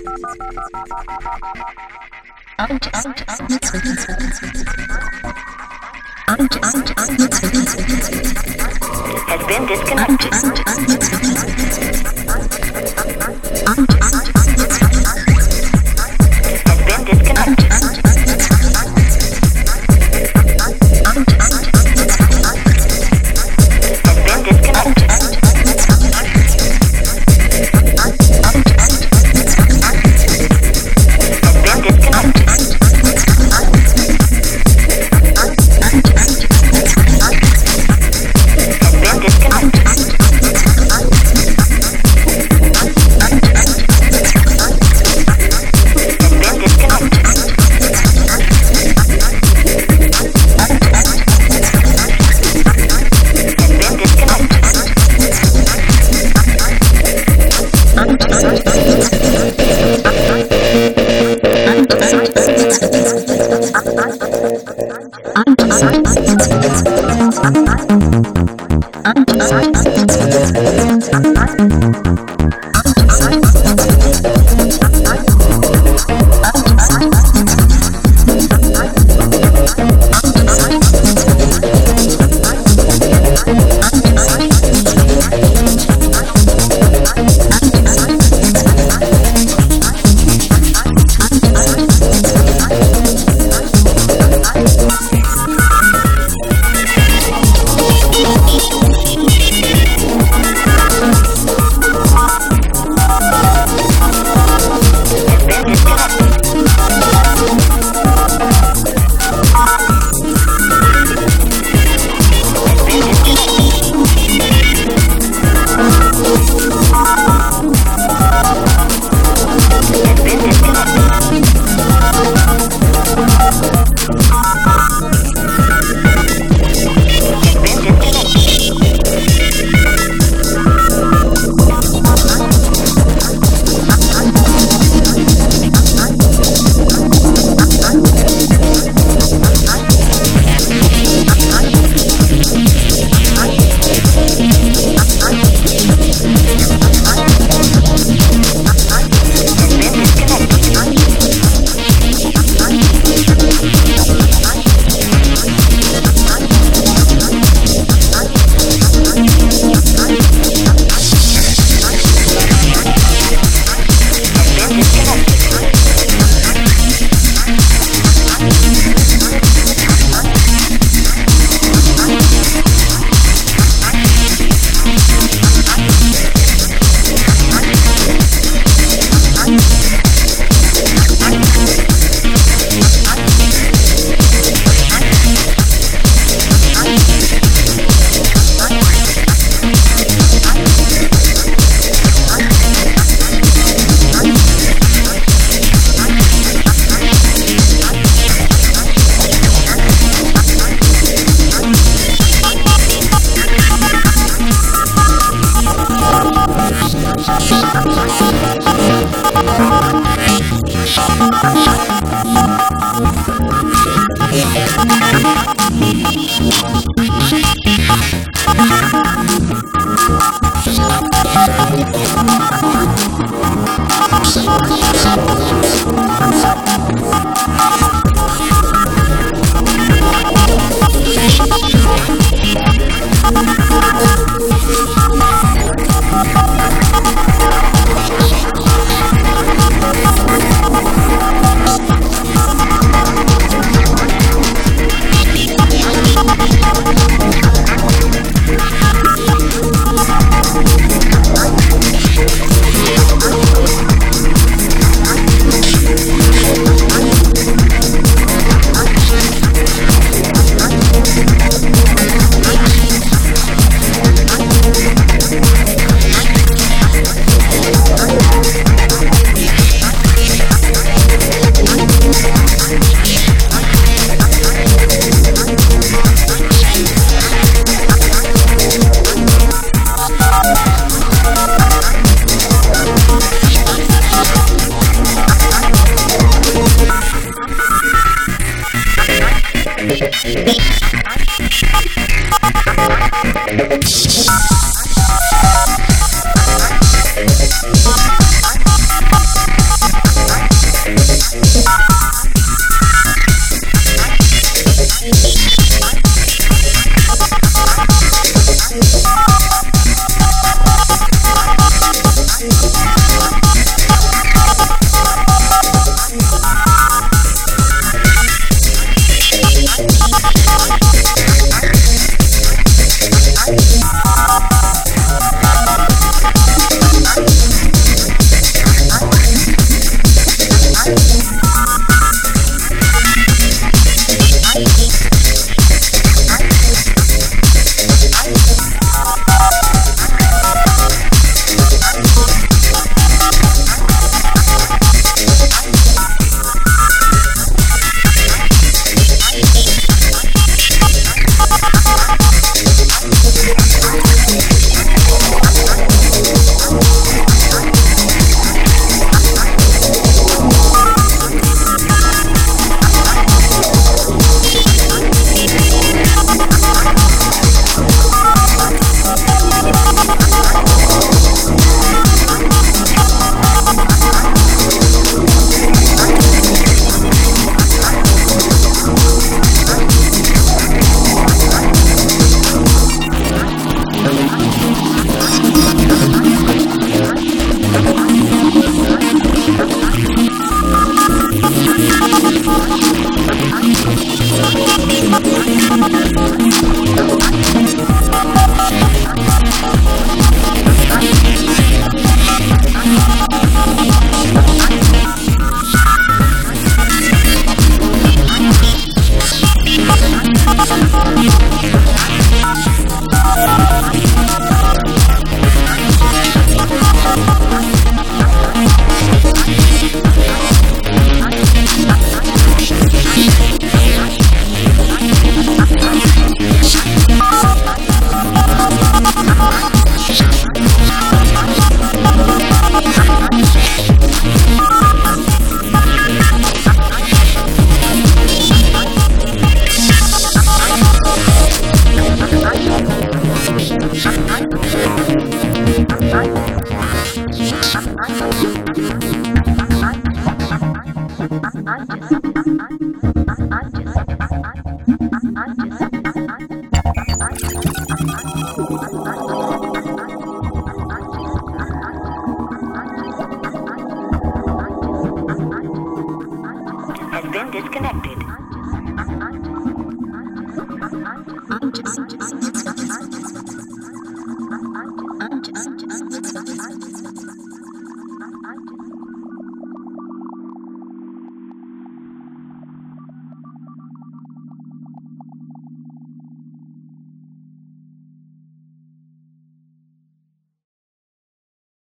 has been disconnected. I've been disconnected.